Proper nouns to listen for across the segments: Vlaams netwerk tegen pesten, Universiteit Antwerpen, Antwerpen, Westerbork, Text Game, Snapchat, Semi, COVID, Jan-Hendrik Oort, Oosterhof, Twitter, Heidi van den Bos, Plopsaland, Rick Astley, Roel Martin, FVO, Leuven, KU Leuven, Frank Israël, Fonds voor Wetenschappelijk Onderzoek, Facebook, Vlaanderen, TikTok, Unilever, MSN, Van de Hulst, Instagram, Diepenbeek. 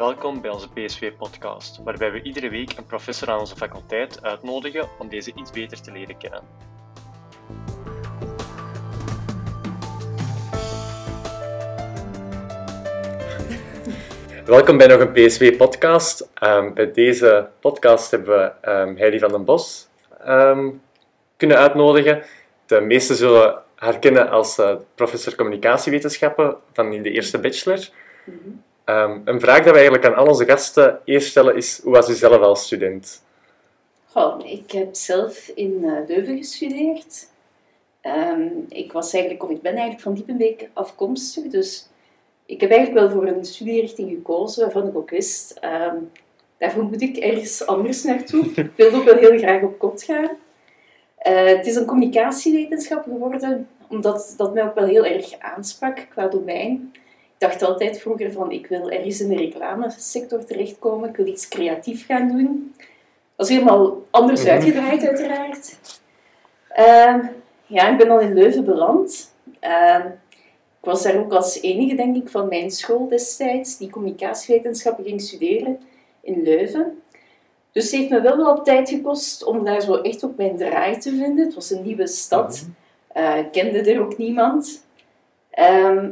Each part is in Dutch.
Welkom bij onze PSW-podcast, waarbij we iedere week een professor aan onze faculteit uitnodigen om deze iets beter te leren kennen. Welkom bij nog een PSW-podcast. Bij deze podcast hebben we Heidi van den Bos kunnen uitnodigen. De meesten zullen haar kennen als professor communicatiewetenschappen van in de eerste bachelor. Mm-hmm. Een vraag die we eigenlijk aan al onze gasten eerst stellen is, hoe was u zelf als student? Goh, ik heb zelf in Leuven gestudeerd. Ik ben eigenlijk van Diepenbeek afkomstig, dus ik heb eigenlijk wel voor een studierichting gekozen waarvan ik ook wist, daarvoor moet ik ergens anders naartoe. Ik wilde ook wel heel graag op kot gaan. Het is een communicatiewetenschap geworden, omdat dat mij ook wel heel erg aansprak qua domein. Ik dacht altijd vroeger van, ik wil ergens in de reclamesector terechtkomen, ik wil iets creatief gaan doen. Dat is helemaal anders uitgedraaid uiteraard. Ik ben dan in Leuven beland. Ik was daar ook als enige, denk ik, van mijn school destijds, die communicatiewetenschappen ging studeren in Leuven. Dus het heeft me wel wat tijd gekost om daar zo echt op mijn draai te vinden. Het was een nieuwe stad, kende er ook niemand.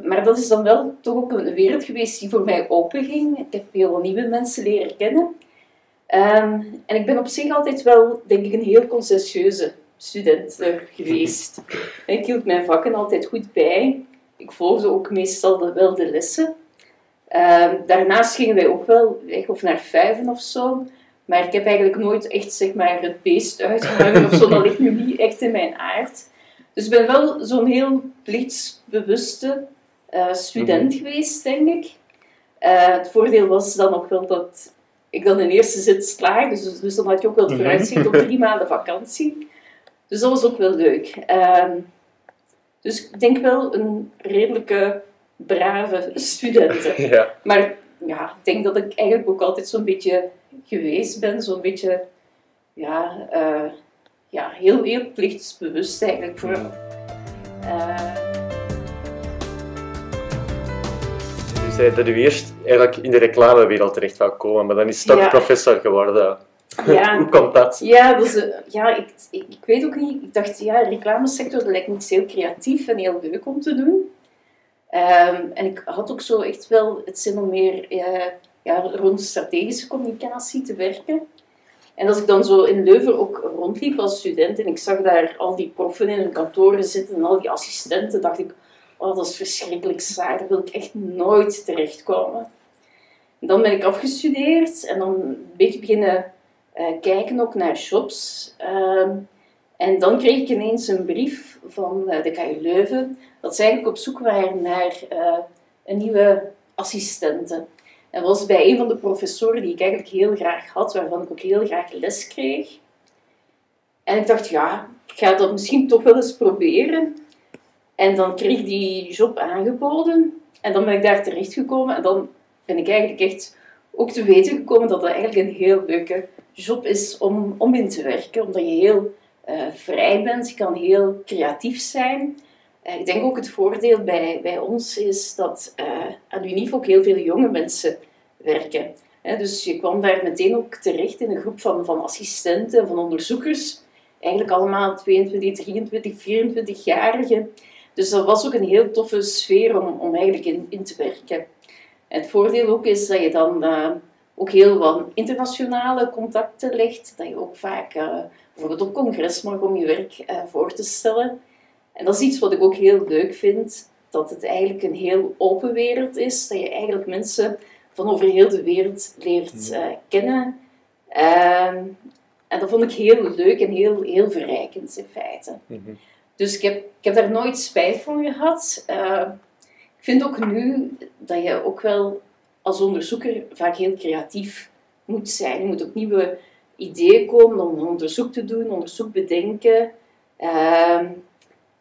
Maar dat is dan wel toch ook een wereld geweest die voor mij openging. Ik heb heel nieuwe mensen leren kennen. En ik ben op zich altijd wel, denk ik, een heel conscientieuze student geweest. En ik hield mijn vakken altijd goed bij. Ik volgde ook meestal wel de lessen. Daarnaast gingen wij ook wel weg of naar vijven of zo. Maar ik heb eigenlijk nooit echt, zeg maar, het beest uitgehangen of zo. Dat ligt nu niet echt in mijn aard. Dus ik ben wel zo'n heel plichtsbewuste student geweest, denk ik. Het voordeel was dan ook wel dat ik dan in eerste zit klaar, dus dan had je ook wel het vooruitzicht op 3 maanden vakantie. Dus dat was ook wel leuk. Dus ik denk wel een redelijke, brave student. Ja. Maar ja, ik denk dat ik eigenlijk ook altijd zo'n beetje geweest ben, zo'n beetje... Ja, heel heel plichtsbewust eigenlijk voor U zei dat u eerst eigenlijk in de reclamewereld terecht wou komen, maar dan is toch professor geworden. Ja. Hoe komt dat? Ja, ik weet ook niet. Ik dacht, ja, de reclamesector dat lijkt me iets heel creatief en heel leuk om te doen. En ik had ook zo echt wel het zin om meer rond strategische communicatie te werken. En als ik dan zo in Leuven ook rondliep als student en ik zag daar al die proffen in hun kantoren zitten en al die assistenten, dacht ik, oh, dat is verschrikkelijk saai, daar wil ik echt nooit terechtkomen. En dan ben ik afgestudeerd en dan een beetje beginnen kijken ook naar shops. En dan kreeg ik ineens een brief van de KU Leuven, dat ze eigenlijk op zoek waren naar een nieuwe assistente. En was bij een van de professoren die ik eigenlijk heel graag had, waarvan ik ook heel graag les kreeg. En ik dacht, ja, ik ga dat misschien toch wel eens proberen. En dan kreeg ik die job aangeboden. En dan ben ik daar terechtgekomen. En dan ben ik eigenlijk echt ook te weten gekomen dat dat eigenlijk een heel leuke job is om in te werken. Omdat je heel vrij bent, je kan heel creatief zijn. Ik denk ook het voordeel bij ons is dat aan UNIF ook heel veel jonge mensen werken. Dus je kwam daar meteen ook terecht in een groep van assistenten, van onderzoekers. Eigenlijk allemaal 22, 23, 24-jarigen. Dus dat was ook een heel toffe sfeer om eigenlijk in te werken. En het voordeel ook is dat je dan ook heel wat internationale contacten legt. Dat je ook vaak bijvoorbeeld op congres mag om je werk voor te stellen. En dat is iets wat ik ook heel leuk vind, dat het eigenlijk een heel open wereld is. Dat je eigenlijk mensen van over heel de wereld leert kennen. En dat vond ik heel leuk en heel, heel verrijkend in feite. Mm-hmm. Dus ik heb daar nooit spijt van gehad. Ik vind ook nu dat je ook wel als onderzoeker vaak heel creatief moet zijn. Je moet ook nieuwe ideeën komen om onderzoek te doen, onderzoek bedenken.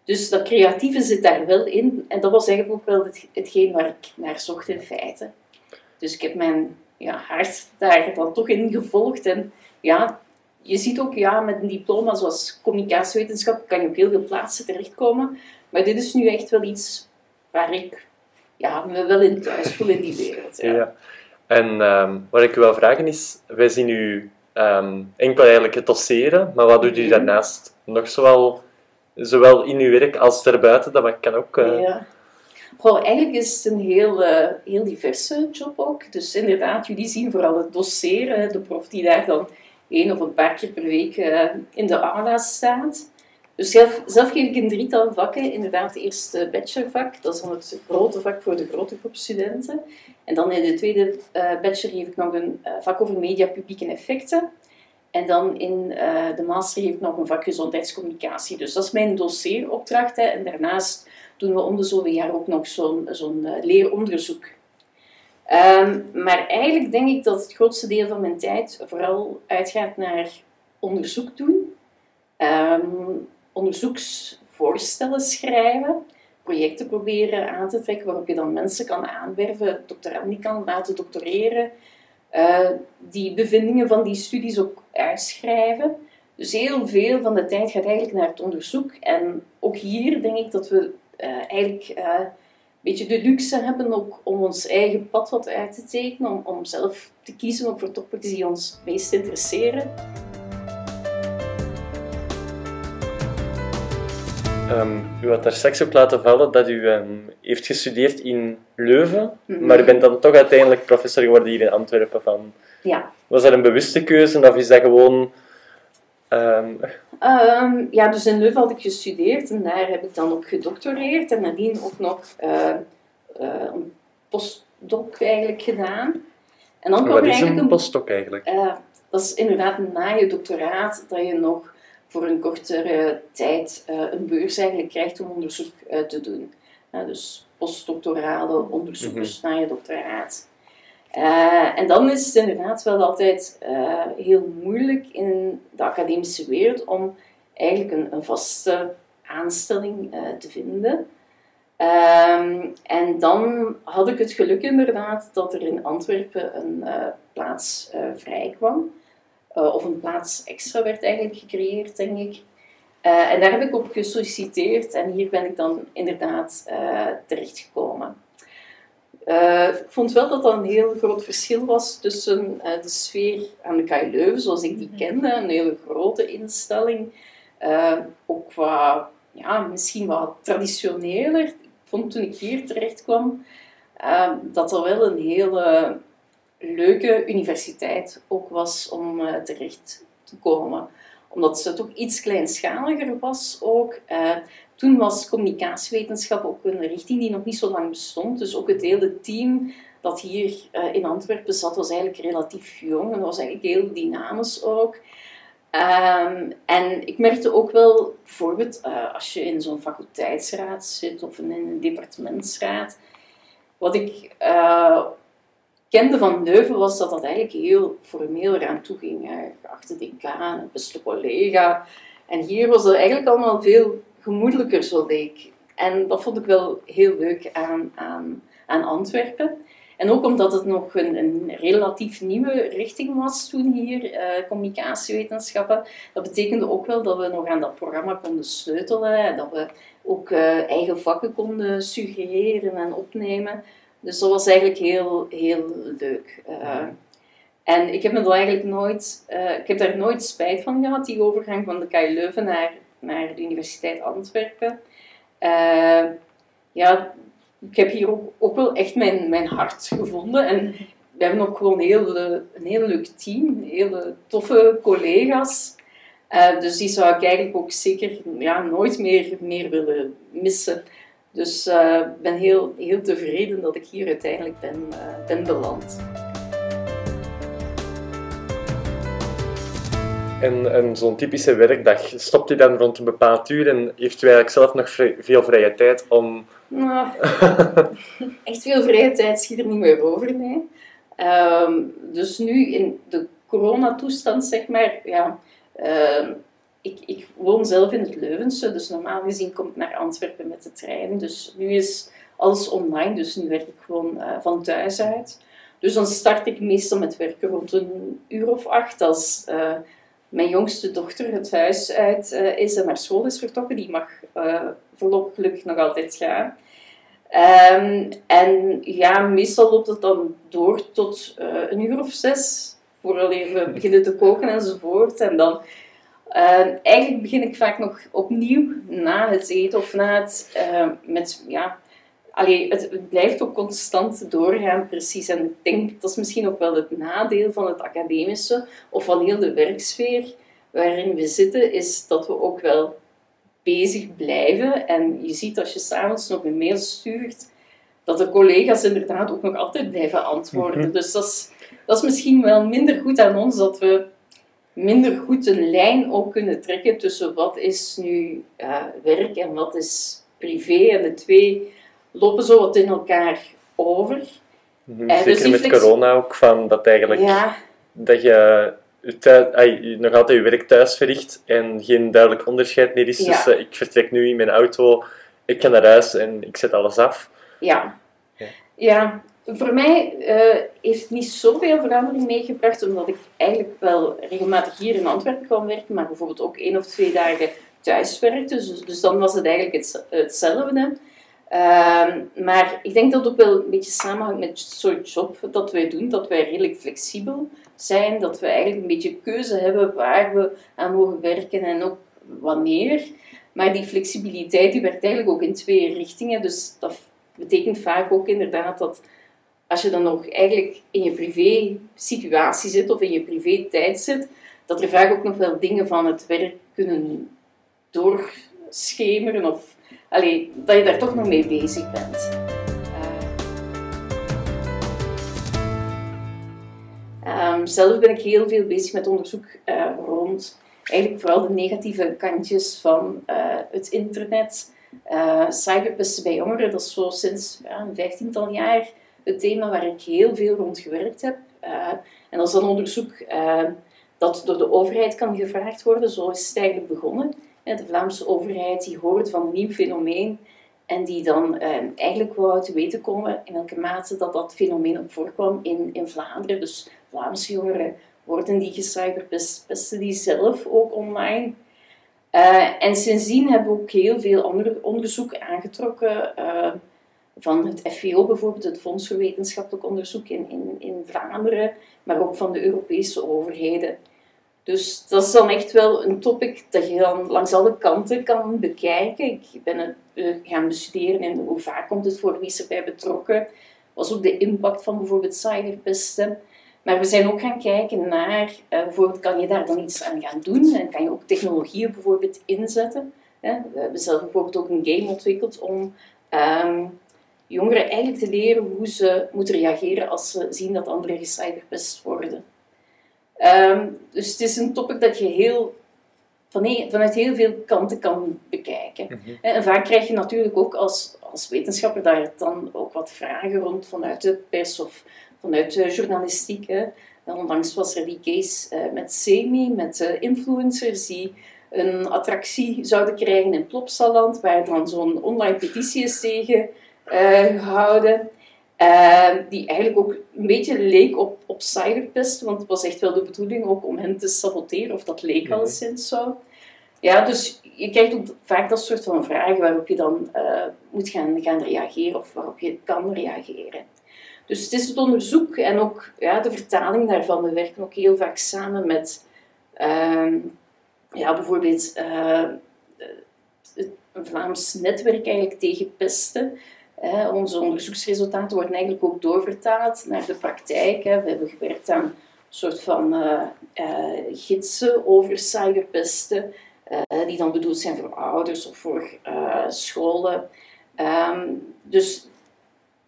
Dus dat creatieve zit daar wel in. En dat was eigenlijk ook wel hetgeen waar ik naar zocht in feite. Dus ik heb mijn hart daar dan toch in gevolgd. En ja, je ziet ook met een diploma zoals communicatiewetenschap kan je op heel veel plaatsen terechtkomen. Maar dit is nu echt wel iets waar ik me wel in thuis voel in die wereld. Ja. Ja. En wat ik u wil vragen is, wij zien u enkel eigenlijk het doceren, maar wat doet u daarnaast nog zowel in uw werk als daarbuiten? Dat kan ook... Ja. Goh, eigenlijk is het een heel diverse job ook. Dus inderdaad, jullie zien vooral het doceren, de prof die daar dan 1 of een paar keer per week in de aula staat. Dus zelf geef ik in 3-tal vakken. Inderdaad, eerst het bachelorvak, dat is dan het grote vak voor de grote groep studenten. En dan in de tweede bachelor geef ik nog een vak over media, publiek en effecten. En dan in de master geef ik nog een vak gezondheidscommunicatie. Dus dat is mijn doceeropdracht. Hè. En daarnaast doen we om de zoveel jaar ook nog zo'n leeronderzoek. Maar eigenlijk denk ik dat het grootste deel van mijn tijd vooral uitgaat naar onderzoek doen. Onderzoeksvoorstellen schrijven, projecten proberen aan te trekken waarop je dan mensen kan aanwerven, doctoranden kan laten doctoreren, die bevindingen van die studies ook uitschrijven. Dus heel veel van de tijd gaat eigenlijk naar het onderzoek. En ook hier denk ik dat we eigenlijk een beetje de luxe hebben ook om ons eigen pad wat uit te tekenen, om zelf te kiezen ook voor topics die ons meest interesseren. U had daar straks ook laten vallen dat u heeft gestudeerd in Leuven, maar u bent dan toch uiteindelijk professor geworden hier in Antwerpen. Ja. Was dat een bewuste keuze of is dat gewoon... Ja, dus in Leuven had ik gestudeerd en daar heb ik dan ook gedoctoreerd en nadien ook nog een postdoc eigenlijk gedaan. En dan wat is een postdoc eigenlijk? Dat is inderdaad na je doctoraat dat je nog voor een kortere tijd een beurs eigenlijk krijgt om onderzoek te doen. Dus postdoctorale onderzoekers naar je doctoraat. En dan is het inderdaad wel altijd heel moeilijk in de academische wereld om eigenlijk een vaste aanstelling te vinden. En dan had ik het geluk inderdaad dat er in Antwerpen een plaats vrij kwam. Of een plaats extra werd eigenlijk gecreëerd, denk ik. En daar heb ik op gesolliciteerd en hier ben ik dan inderdaad terechtgekomen. Ik vond wel dat dat een heel groot verschil was tussen de sfeer aan de KU Leuven, zoals ik die kende, een hele grote instelling. Ook qua, ja, misschien wat traditioneler. Ik vond toen ik hier terecht kwam, dat er wel een hele... leuke universiteit ook was om terecht te komen. Omdat het ook iets kleinschaliger was ook. Toen was communicatiewetenschap ook een richting die nog niet zo lang bestond. Dus ook het hele team dat hier in Antwerpen zat was eigenlijk relatief jong. En dat was eigenlijk heel dynamisch ook. En ik merkte ook wel, bijvoorbeeld als je in zo'n faculteitsraad zit of in een departementsraad, wat ik... kende van Leuven was dat eigenlijk heel formeel eraan toe ging. Geachte decaan, beste collega. En hier was dat eigenlijk allemaal veel gemoedelijker, zo leek. En dat vond ik wel heel leuk aan Antwerpen. En ook omdat het nog een relatief nieuwe richting was toen hier, communicatiewetenschappen. Dat betekende ook wel dat we nog aan dat programma konden sleutelen. En dat we ook eigen vakken konden suggereren en opnemen. Dus dat was eigenlijk heel leuk. En ik heb me eigenlijk nooit, ik heb daar nooit spijt van gehad, die overgang van de KU Leuven naar de Universiteit Antwerpen. Ja, ik heb hier ook wel echt mijn hart gevonden. En we hebben ook gewoon een heel leuk team, hele toffe collega's. Dus die zou ik eigenlijk ook zeker nooit meer willen missen. Dus ik ben heel tevreden dat ik hier uiteindelijk ben beland. En zo'n typische werkdag, stopt u dan rond een bepaald uur en heeft u eigenlijk zelf nog veel vrije tijd om... Nou, echt veel vrije tijd schiet er niet meer over, nee. Dus nu in de coronatoestand, zeg maar, ja... Ik woon zelf in het Leuvense, dus normaal gezien kom ik naar Antwerpen met de trein. Dus nu is alles online, dus nu werk ik gewoon van thuis uit. Dus dan start ik meestal met werken rond 8:00 als mijn jongste dochter het huis uit is en naar school is vertrokken. Die mag voorlopig nog altijd gaan. En ja, meestal loopt het dan door tot een uur of 6, vooraleer we beginnen te koken enzovoort. En dan eigenlijk begin ik vaak nog opnieuw na het eten of na het met, ja... Allee, het blijft ook constant doorgaan, precies. En ik denk, dat is misschien ook wel het nadeel van het academische of van heel de werksfeer waarin we zitten, is dat we ook wel bezig blijven. En je ziet als je 's avonds nog een mail stuurt, dat de collega's inderdaad ook nog altijd blijven antwoorden. Mm-hmm. Dus dat is misschien wel minder goed aan ons, dat we minder goed een lijn ook kunnen trekken tussen wat is nu werk en wat is privé. En de twee lopen zo wat in elkaar over. Mm-hmm. Zeker dus met corona ook, van dat eigenlijk dat je nog altijd je werk thuis verricht en geen duidelijk onderscheid meer is tussen ik vertrek nu in mijn auto, ik ga naar huis en ik zet alles af. Ja. Voor mij heeft het niet zoveel verandering meegebracht, omdat ik eigenlijk wel regelmatig hier in Antwerpen kwam werken, maar bijvoorbeeld ook 1 of 2 dagen thuis werkte. Dus dan was het eigenlijk hetzelfde. Maar ik denk dat het ook wel een beetje samenhangt met zo'n job dat wij doen, dat wij redelijk flexibel zijn, dat we eigenlijk een beetje keuze hebben waar we aan mogen werken en ook wanneer. Maar die flexibiliteit die werkt eigenlijk ook in 2 richtingen, dus dat betekent vaak ook inderdaad dat als je dan nog eigenlijk in je privé situatie zit of in je privé tijd zit, dat er vaak ook nog wel dingen van het werk kunnen doorschemeren of... Allee, dat je daar toch nog mee bezig bent. Zelf ben ik heel veel bezig met onderzoek rond eigenlijk vooral de negatieve kantjes van het internet. Cyberpesten bij jongeren, dat is zo sinds een 15-tal jaar het thema waar ik heel veel rond gewerkt heb. En dat is dan onderzoek dat door de overheid kan gevraagd worden, zo is het eigenlijk begonnen. De Vlaamse overheid die hoort van een nieuw fenomeen en die dan eigenlijk wou te weten komen in welke mate dat fenomeen ook voorkwam in Vlaanderen. Dus Vlaamse jongeren worden die gecyberpesten, die zelf ook online. En sindsdien hebben we ook heel veel ander onderzoek aangetrokken van het FVO bijvoorbeeld, het Fonds voor Wetenschappelijk Onderzoek in Vlaanderen, maar ook van de Europese overheden. Dus dat is dan echt wel een topic dat je dan langs alle kanten kan bekijken. Ik ben het gaan bestuderen en hoe vaak komt het voor, wie is erbij betrokken. Was ook de impact van bijvoorbeeld cyberpesten. Maar we zijn ook gaan kijken naar, bijvoorbeeld kan je daar dan iets aan gaan doen? En kan je ook technologieën bijvoorbeeld inzetten? We hebben zelf bijvoorbeeld ook een game ontwikkeld om jongeren eigenlijk te leren hoe ze moeten reageren als ze zien dat anderen gecyberpest worden. Dus het is een topic dat je vanuit heel veel kanten kan bekijken. Mm-hmm. En vaak krijg je natuurlijk ook als wetenschapper daar dan ook wat vragen rond vanuit de pers of vanuit de journalistiek. Hè. Onlangs was er die case met Semi, met influencers die een attractie zouden krijgen in Plopsaland, waar dan zo'n online petitie is tegen gehouden. Die eigenlijk ook een beetje leek op cyberpest, want het was echt wel de bedoeling ook om hen te saboteren, of dat leek al sinds zo. Ja, dus je krijgt ook vaak dat soort van vragen waarop je dan moet gaan reageren, of waarop je kan reageren. Dus het is het onderzoek en ook de vertaling daarvan. We werken ook heel vaak samen met bijvoorbeeld het Vlaams netwerk eigenlijk tegen pesten. Onze onderzoeksresultaten worden eigenlijk ook doorvertaald naar de praktijk. We hebben gewerkt aan een soort van gidsen over cyberpesten, die dan bedoeld zijn voor ouders of voor scholen. Dus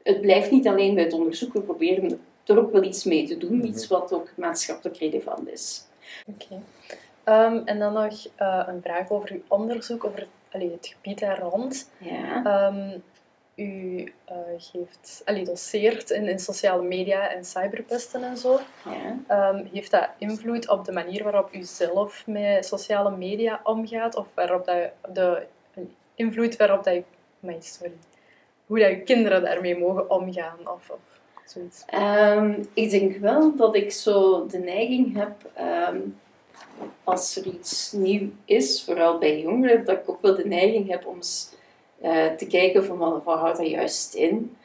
het blijft niet alleen bij het onderzoek, we proberen er ook wel iets mee te doen, iets wat ook maatschappelijk relevant is. Oké. En dan nog een vraag over uw onderzoek, over het gebied daar rond. Ja. U doseert in sociale media en cyberpesten en zo. Ja. Heeft dat invloed op de manier waarop u zelf met sociale media omgaat? Of waarop hoe dat uw kinderen daarmee mogen omgaan? Of zoiets? Ik denk wel dat ik zo de neiging heb, als er iets nieuw is, vooral bij jongeren, dat ik ook wel de neiging heb om te kijken van wat houdt dat juist in.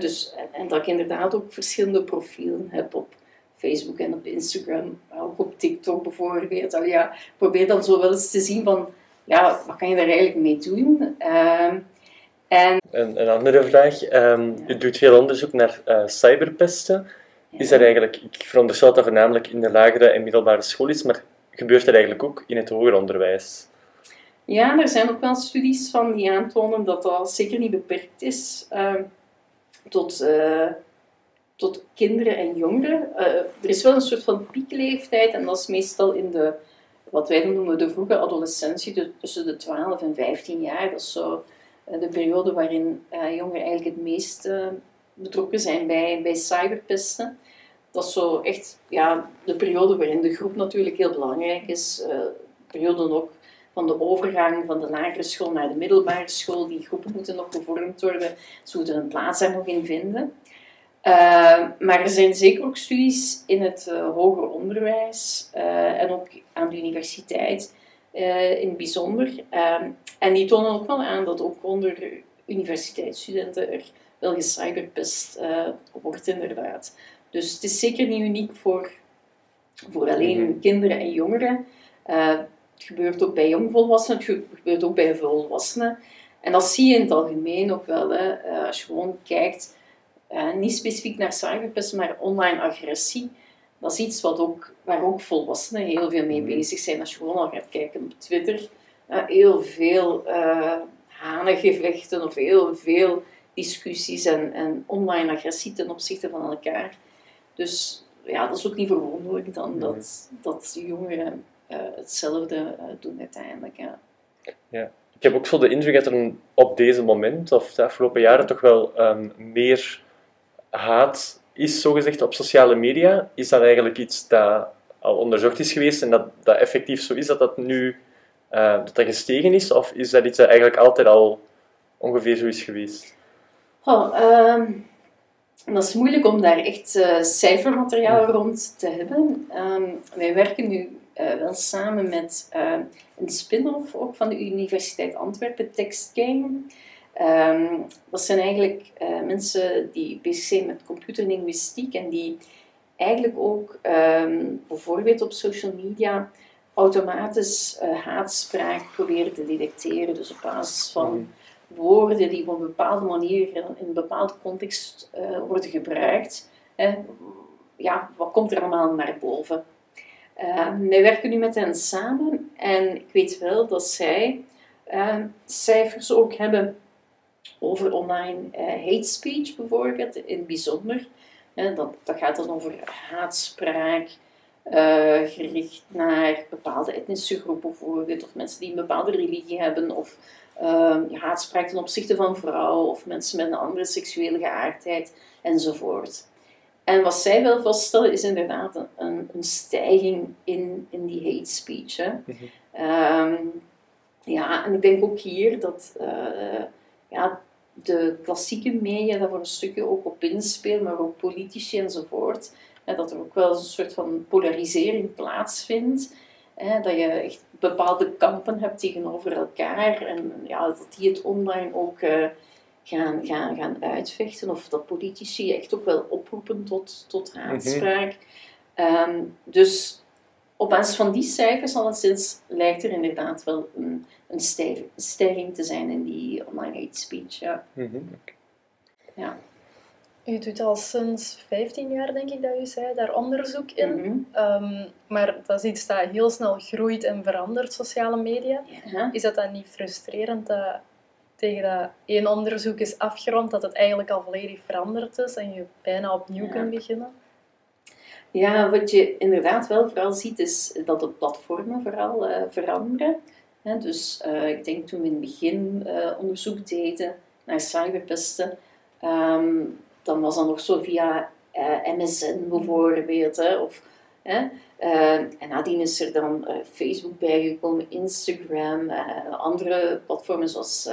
Dus, en dat ik inderdaad ook verschillende profielen heb op Facebook en op Instagram, ook op TikTok bijvoorbeeld. Probeer dan zo wel eens te zien van, ja, wat kan je daar eigenlijk mee doen? Een andere vraag. U doet veel onderzoek naar cyberpesten. Ja. Is er eigenlijk, ik veronderstel dat dat voornamelijk in de lagere en middelbare school is, maar gebeurt dat eigenlijk ook in het hoger onderwijs? Ja, er zijn ook wel studies van die aantonen dat dat zeker niet beperkt is tot kinderen en jongeren. Er is wel een soort van piekleeftijd en dat is meestal in de, wat wij noemen de vroege adolescentie, tussen de 12 en 15 jaar. Dat is zo de periode waarin jongeren eigenlijk het meest betrokken zijn bij cyberpesten. Dat is zo echt de periode waarin de groep natuurlijk heel belangrijk is. Perioden ook van de overgang van de lagere school naar de middelbare school. Die groepen moeten nog gevormd worden. Ze moeten hun plaats daar nog in vinden. Maar er zijn zeker ook studies in het hoger onderwijs en ook aan de universiteit in het bijzonder. En die tonen ook wel aan dat ook onder universiteitsstudenten er wel gecyberpest wordt inderdaad. Dus het is zeker niet uniek voor alleen kinderen en jongeren. Het gebeurt ook bij jongvolwassenen, het gebeurt ook bij volwassenen. En dat zie je in het algemeen ook wel. Hè. Als je gewoon kijkt, niet specifiek naar cyberpest, maar online agressie. Dat is iets waar ook volwassenen heel veel mee bezig zijn. Als je gewoon al gaat kijken op Twitter, heel veel hanengevechten of heel veel discussies en online agressie ten opzichte van elkaar. Dus ja, dat is ook niet verwonderlijk dan dat jongeren hetzelfde doen uiteindelijk. Ja. Ja. Ik heb ook zo de indruk dat er op deze moment of de afgelopen jaren toch wel meer haat is, zogezegd, op sociale media. Is dat eigenlijk iets dat al onderzocht is geweest en dat effectief zo is dat nu dat gestegen is? Of is dat iets dat eigenlijk altijd al ongeveer zo is geweest? Dat is moeilijk om daar echt cijfermateriaal rond te hebben. Wij werken nu wel samen met een spin-off ook van de Universiteit Antwerpen, Text Game. Dat zijn eigenlijk mensen die bezig zijn met computerlinguïstiek en die eigenlijk ook bijvoorbeeld op social media automatisch haatspraak proberen te detecteren. Dus op basis van woorden die op een bepaalde manier in een bepaalde context worden gebruikt. Wat komt er allemaal naar boven? Wij werken nu met hen samen en ik weet wel dat zij cijfers ook hebben over online hate speech bijvoorbeeld, in het bijzonder. Dat gaat dan over haatspraak, gericht naar bepaalde etnische groepen bijvoorbeeld, of mensen die een bepaalde religie hebben, of haatspraak ten opzichte van vrouwen, of mensen met een andere seksuele geaardheid, enzovoort. En wat zij wel vaststellen is inderdaad een stijging in die hate speech. Hè. En ik denk ook hier dat de klassieke media daar voor een stukje ook op inspelen, maar ook politici enzovoort, hè, dat er ook wel een soort van polarisering plaatsvindt. Hè, dat je echt bepaalde kampen hebt tegenover elkaar en dat die het online ook gaan uitvechten, of dat politici echt ook wel oproepen tot haatspraak. Dus op basis van die cijfers alleszins lijkt er inderdaad wel een stijging te zijn in die online hate speech. Ja. Ja. U doet al sinds 15 jaar, denk ik dat u zei, daar onderzoek in. Maar dat is iets dat heel snel groeit en verandert, sociale media. Ja. Is dat dan niet frustrerend dat tegen dat één onderzoek is afgerond, dat het eigenlijk al volledig veranderd is en je bijna opnieuw kunt beginnen? Ja, wat je inderdaad wel vooral ziet, is dat de platformen vooral veranderen. Dus ik denk toen we in het begin onderzoek deden naar cyberpesten, dan was dat nog zo via MSN bijvoorbeeld. En nadien is er dan Facebook bijgekomen, Instagram, andere platformen zoals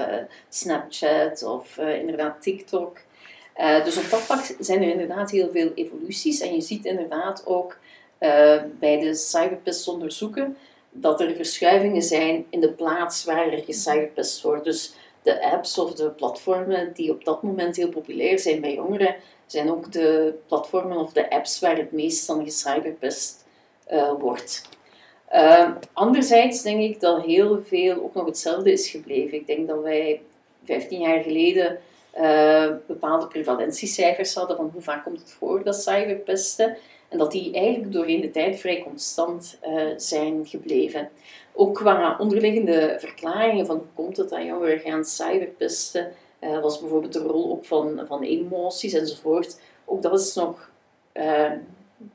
Snapchat of inderdaad TikTok. Dus op dat vlak zijn er inderdaad heel veel evoluties en je ziet inderdaad ook bij de cyberpestonderzoeken dat er verschuivingen zijn in de plaats waar er gecyberpest wordt. Dus de apps of de platformen die op dat moment heel populair zijn bij jongeren, zijn ook de platformen of de apps waar het meest dan gecyberpest wordt. Anderzijds denk ik dat heel veel ook nog hetzelfde is gebleven. Ik denk dat wij 15 jaar geleden bepaalde prevalentiecijfers hadden van hoe vaak komt het voor dat cyberpesten. En dat die eigenlijk doorheen de tijd vrij constant zijn gebleven. Ook qua onderliggende verklaringen van hoe komt het dat jongeren gaan cyberpesten, was bijvoorbeeld de rol ook van emoties enzovoort. Ook dat is nog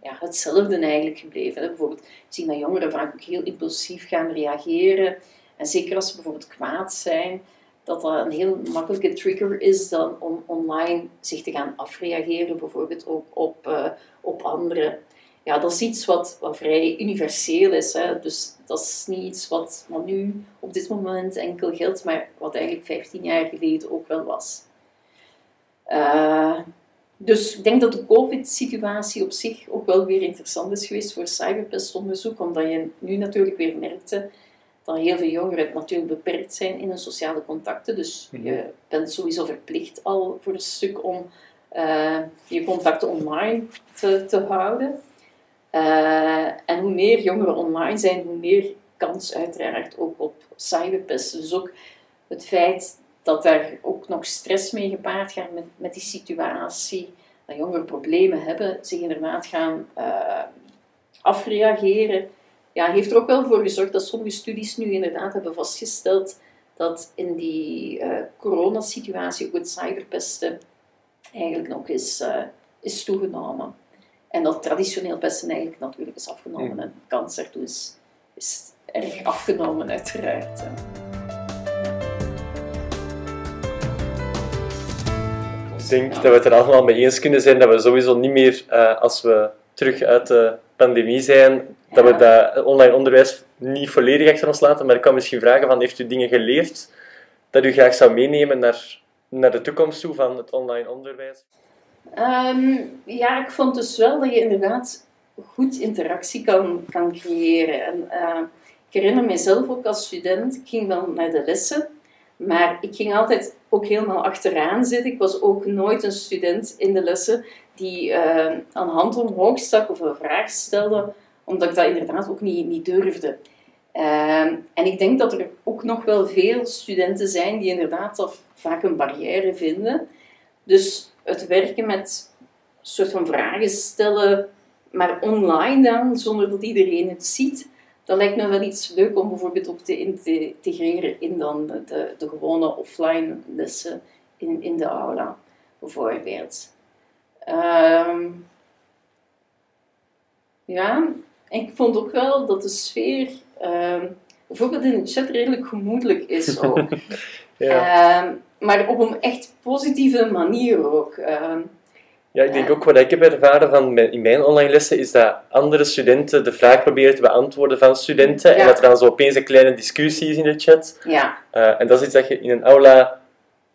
hetzelfde eigenlijk gebleven. Hè. Bijvoorbeeld zien dat jongeren vaak ook heel impulsief gaan reageren. En zeker als ze bijvoorbeeld kwaad zijn, dat een heel makkelijke trigger is dan om online zich te gaan afreageren, bijvoorbeeld ook op anderen. Ja, dat is iets wat vrij universeel is. Hè. Dus dat is niet iets wat nu op dit moment enkel geldt, maar wat eigenlijk 15 jaar geleden ook wel was. Dus ik denk dat de COVID-situatie op zich ook wel weer interessant is geweest voor cyberpestonderzoek, omdat je nu natuurlijk weer merkte dat heel veel jongeren natuurlijk beperkt zijn in hun sociale contacten. Dus je bent sowieso verplicht al voor een stuk om je contacten online te houden. En hoe meer jongeren online zijn, hoe meer kans uiteraard ook op cyberpesten. Dus ook het feit dat daar ook nog stress mee gepaard gaat met die situatie, dat jongeren problemen hebben, zich inderdaad gaan afreageren. Ja, heeft er ook wel voor gezorgd dat sommige studies nu inderdaad hebben vastgesteld dat in die coronasituatie ook het cyberpesten eigenlijk nog is toegenomen. En dat traditioneel pesten eigenlijk natuurlijk is afgenomen en de kans daartoe is erg afgenomen uiteraard. Hè. Ik denk dat we het er allemaal mee eens kunnen zijn dat we sowieso niet meer, als we terug uit de pandemie zijn, dat we dat online onderwijs niet volledig achter ons laten, maar ik kan misschien vragen van, heeft u dingen geleerd dat u graag zou meenemen naar de toekomst toe van het online onderwijs? Ik vond dus wel dat je inderdaad goed interactie kan creëren. En, ik herinner mezelf ook als student, ik ging wel naar de lessen, maar ik ging altijd ook helemaal achteraan zitten. Ik was ook nooit een student in de lessen die een hand omhoog stak of een vraag stelde, omdat ik dat inderdaad ook niet durfde. En ik denk dat er ook nog wel veel studenten zijn die inderdaad dat vaak een barrière vinden. Dus het werken met een soort van vragen stellen, maar online dan, zonder dat iedereen het ziet, dat lijkt me wel iets leuk om bijvoorbeeld ook te integreren in dan de gewone offline lessen in de aula, bijvoorbeeld. Ik vond ook wel dat de sfeer, bijvoorbeeld in de chat, redelijk gemoedelijk is ook. Maar op een echt positieve manier ook. Ik denk ook wat ik heb ervaren in mijn online lessen, is dat andere studenten de vraag proberen te beantwoorden van studenten. Ja. En dat er dan zo opeens een kleine discussie is in de chat. Ja. En dat is iets dat je in een aula,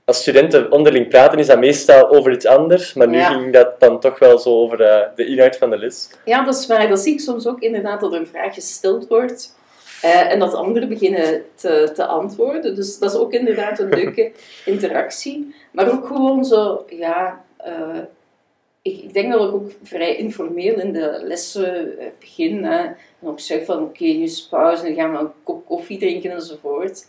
als studenten onderling praten, is dat meestal over iets anders. Maar nu ging dat dan toch wel zo over de inhoud van de les. Ja, dat is waar. Dat zie ik soms ook inderdaad, dat er een vraag gesteld wordt. En dat anderen beginnen te antwoorden. Dus dat is ook inderdaad een leuke interactie. Maar ook gewoon zo, ik denk dat ik ook vrij informeel in de lessen begin. Hè, en ook zeg van, oké, nu is pauze, dan gaan we een kop koffie drinken enzovoort.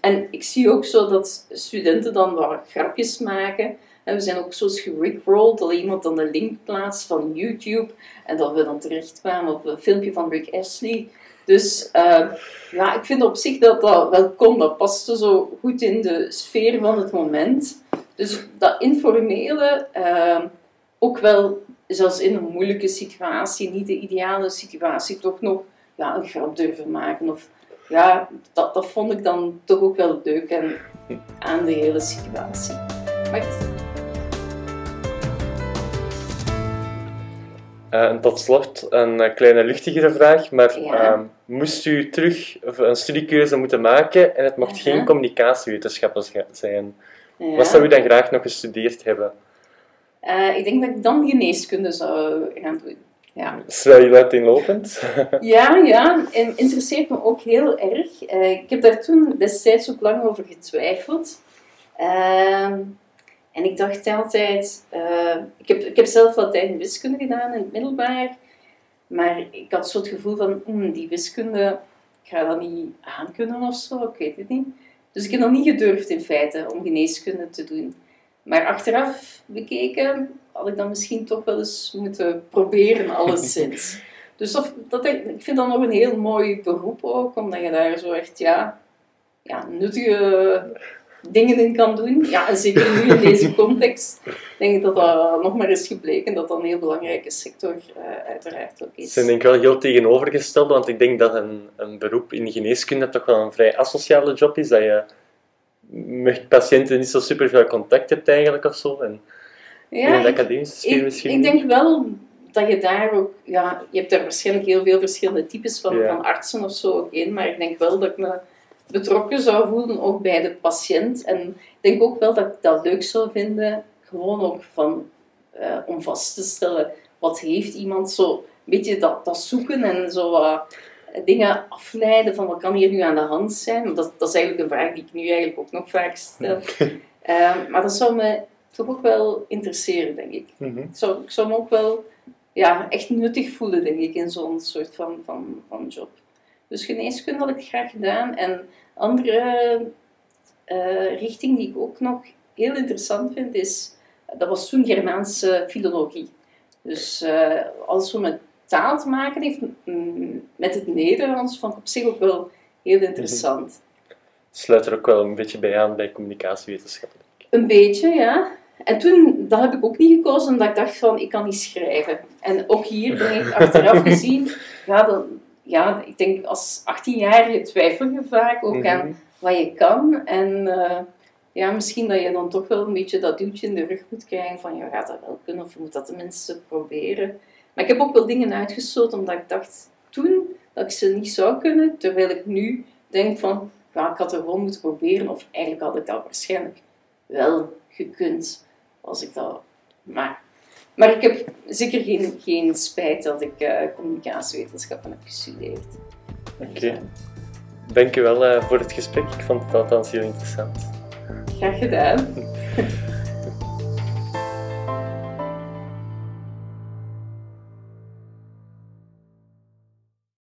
En ik zie ook zo dat studenten dan wat grapjes maken. En we zijn ook zoals gerickrolled, dat iemand dan de link plaatst van YouTube. En dat we dan terecht kwamen op een filmpje van Rick Astley. Dus ik vind op zich dat wel kon. Dat paste zo goed in de sfeer van het moment. Dus dat informele, ook wel, zelfs in een moeilijke situatie, niet de ideale situatie, toch nog een grap durven maken. Of, dat vond ik dan toch ook wel leuk en aan de hele situatie. En tot slot een kleine luchtigere vraag, maar moest u terug een studiekeuze moeten maken en het mocht geen communicatiewetenschappers zijn? Ja. Wat zou u dan graag nog gestudeerd hebben? Ik denk dat ik dan geneeskunde zou gaan doen. Ja. Stel je dat inlopend? Ja, en interesseert me ook heel erg. Ik heb daar toen destijds ook lang over getwijfeld. En ik dacht altijd... Ik heb zelf Latijn en wiskunde gedaan in het middelbaar. Maar ik had zo het gevoel van... die wiskunde, ik ga dat niet aankunnen of zo. Ik weet het niet. Dus ik heb nog niet gedurfd in feite om geneeskunde te doen. Maar achteraf bekeken... had ik dan misschien toch wel eens moeten proberen, alleszins. Dus ik vind dat nog een heel mooi beroep ook, omdat je daar zo echt nuttige dingen in kan doen. Ja, en zeker nu in deze context denk ik dat dat nog maar is gebleken, dat dat een heel belangrijke sector uiteraard ook is. Dat denk ik wel heel tegenovergesteld, want ik denk dat een beroep in geneeskunde toch wel een vrij asociale job is, dat je met patiënten niet zo superveel contact hebt eigenlijk of zo. En ja, ik denk wel dat je daar ook... Ja, je hebt daar waarschijnlijk heel veel verschillende types van artsen of zo ook in, maar ik denk wel dat ik me betrokken zou voelen ook bij de patiënt. En ik denk ook wel dat ik dat leuk zou vinden, gewoon ook om vast te stellen, wat heeft iemand zo... Een beetje dat zoeken en zo dingen afleiden van wat kan hier nu aan de hand zijn. Dat is eigenlijk een vraag die ik nu eigenlijk ook nog vaak stel. Maar dat zou me... toch ook wel interesseren, denk ik. Mm-hmm. Ik zou me ook wel echt nuttig voelen, denk ik, in zo'n soort van job. Dus geneeskunde had ik graag gedaan. En een andere richting die ik ook nog heel interessant vind, is... Dat was toen Germaanse filologie. Dus alles wat met taal te maken heeft, met het Nederlands, vond ik op zich ook wel heel interessant. Mm-hmm. Sluit er ook wel een beetje bij aan bij communicatiewetenschappen. Een beetje, ja. En toen, dat heb ik ook niet gekozen, omdat ik dacht van, ik kan niet schrijven. En ook hier ben ik achteraf gezien, ik denk als 18-jarige twijfel je vaak ook aan wat je kan. En misschien dat je dan toch wel een beetje dat duwtje in de rug moet krijgen van, je gaat dat wel kunnen of je moet dat tenminste proberen. Maar ik heb ook wel dingen uitgesloten, omdat ik dacht toen dat ik ze niet zou kunnen, terwijl ik nu denk van, ik had er gewoon moeten proberen of eigenlijk had ik dat waarschijnlijk wel gekund, als ik dat... Maar ik heb zeker geen spijt dat ik communicatiewetenschappen heb gestudeerd. Oké. Dankjewel voor het gesprek. Ik vond het althans heel interessant. Graag gedaan.